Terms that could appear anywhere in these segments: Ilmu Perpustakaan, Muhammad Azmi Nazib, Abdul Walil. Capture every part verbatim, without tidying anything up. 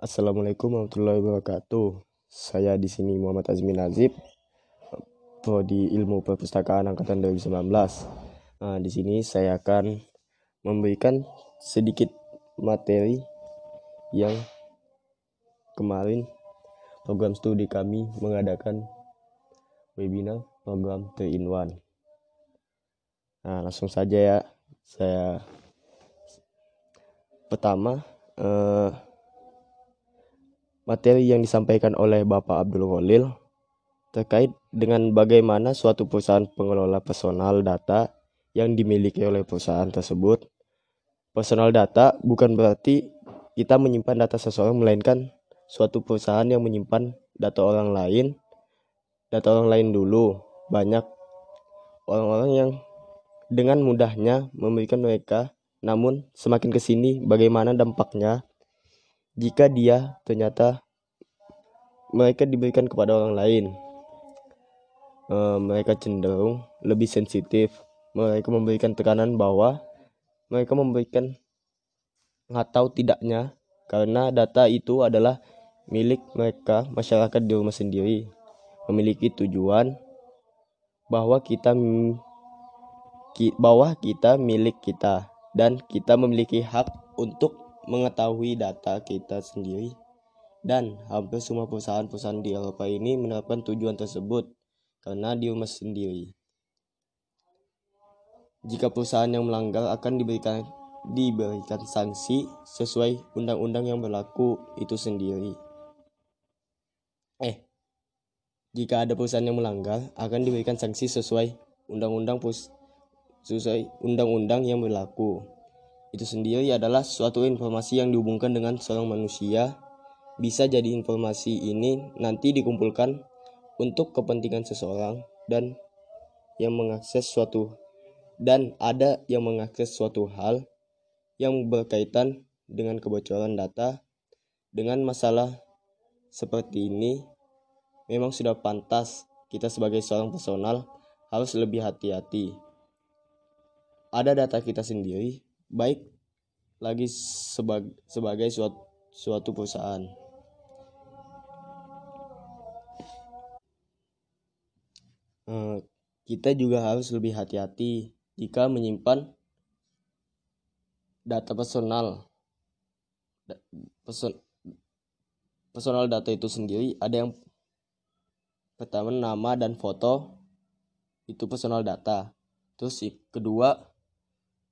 Assalamualaikum warahmatullahi wabarakatuh. Saya di sini Muhammad Azmi Nazib, prodi Ilmu Perpustakaan angkatan dua ribu sembilan belas. Nah, di sini saya akan memberikan sedikit materi yang kemarin program studi kami mengadakan webinar program three in one. Nah, langsung saja ya. Saya pertama eh, materi yang disampaikan oleh Bapak Abdul Walil terkait dengan bagaimana suatu perusahaan pengelola personal data yang dimiliki oleh perusahaan tersebut. Personal data bukan berarti kita menyimpan data seseorang, melainkan suatu perusahaan yang menyimpan data orang lain. Data orang lain dulu, banyak orang-orang yang dengan mudahnya memberikan mereka, namun semakin kesini bagaimana dampaknya jika dia ternyata mereka diberikan kepada orang lain. E, mereka cenderung lebih sensitif, mereka memberikan tekanan bahwa mereka memberikan atau tidaknya karena data itu adalah milik mereka, masyarakat di rumah sendiri, memiliki tujuan bahwa kita bahwa kita milik kita dan kita memiliki hak untuk mengetahui data kita sendiri. Dan hampir semua perusahaan-perusahaan di Eropa ini menerapkan tujuan tersebut karena di rumah sendiri. Jika perusahaan yang melanggar akan diberikan diberikan sanksi sesuai undang-undang yang berlaku itu sendiri. Eh, jika ada perusahaan yang melanggar akan diberikan sanksi sesuai undang-undang pus sesuai undang-undang yang berlaku itu sendiri adalah suatu informasi yang dihubungkan dengan seorang manusia. Bisa jadi informasi ini nanti dikumpulkan untuk kepentingan seseorang dan yang mengakses suatu dan ada yang mengakses suatu hal yang berkaitan dengan kebocoran data. Dengan masalah seperti ini memang sudah pantas kita sebagai seorang personal harus lebih hati-hati. Ada data kita sendiri, baik lagi sebagai, sebagai suatu, suatu perusahaan. Eh, kita juga harus lebih hati-hati jika menyimpan data personal. Person, personal data itu sendiri ada yang pertama nama dan foto, itu personal data. Terus kedua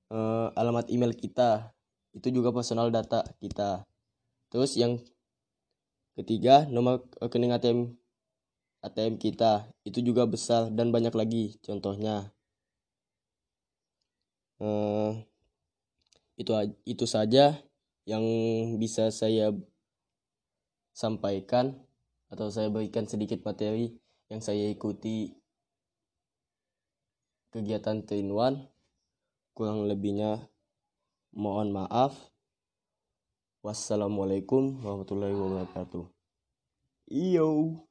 Uh, alamat email kita, itu juga personal data kita. Terus yang ketiga nomor rekening A T M kita, itu juga besar dan banyak lagi contohnya. uh, itu itu saja yang bisa saya sampaikan atau saya berikan sedikit materi yang saya ikuti kegiatan three in one. Kurang lebihnya mohon maaf. Wassalamualaikum warahmatullahi wabarakatuh. Iyo.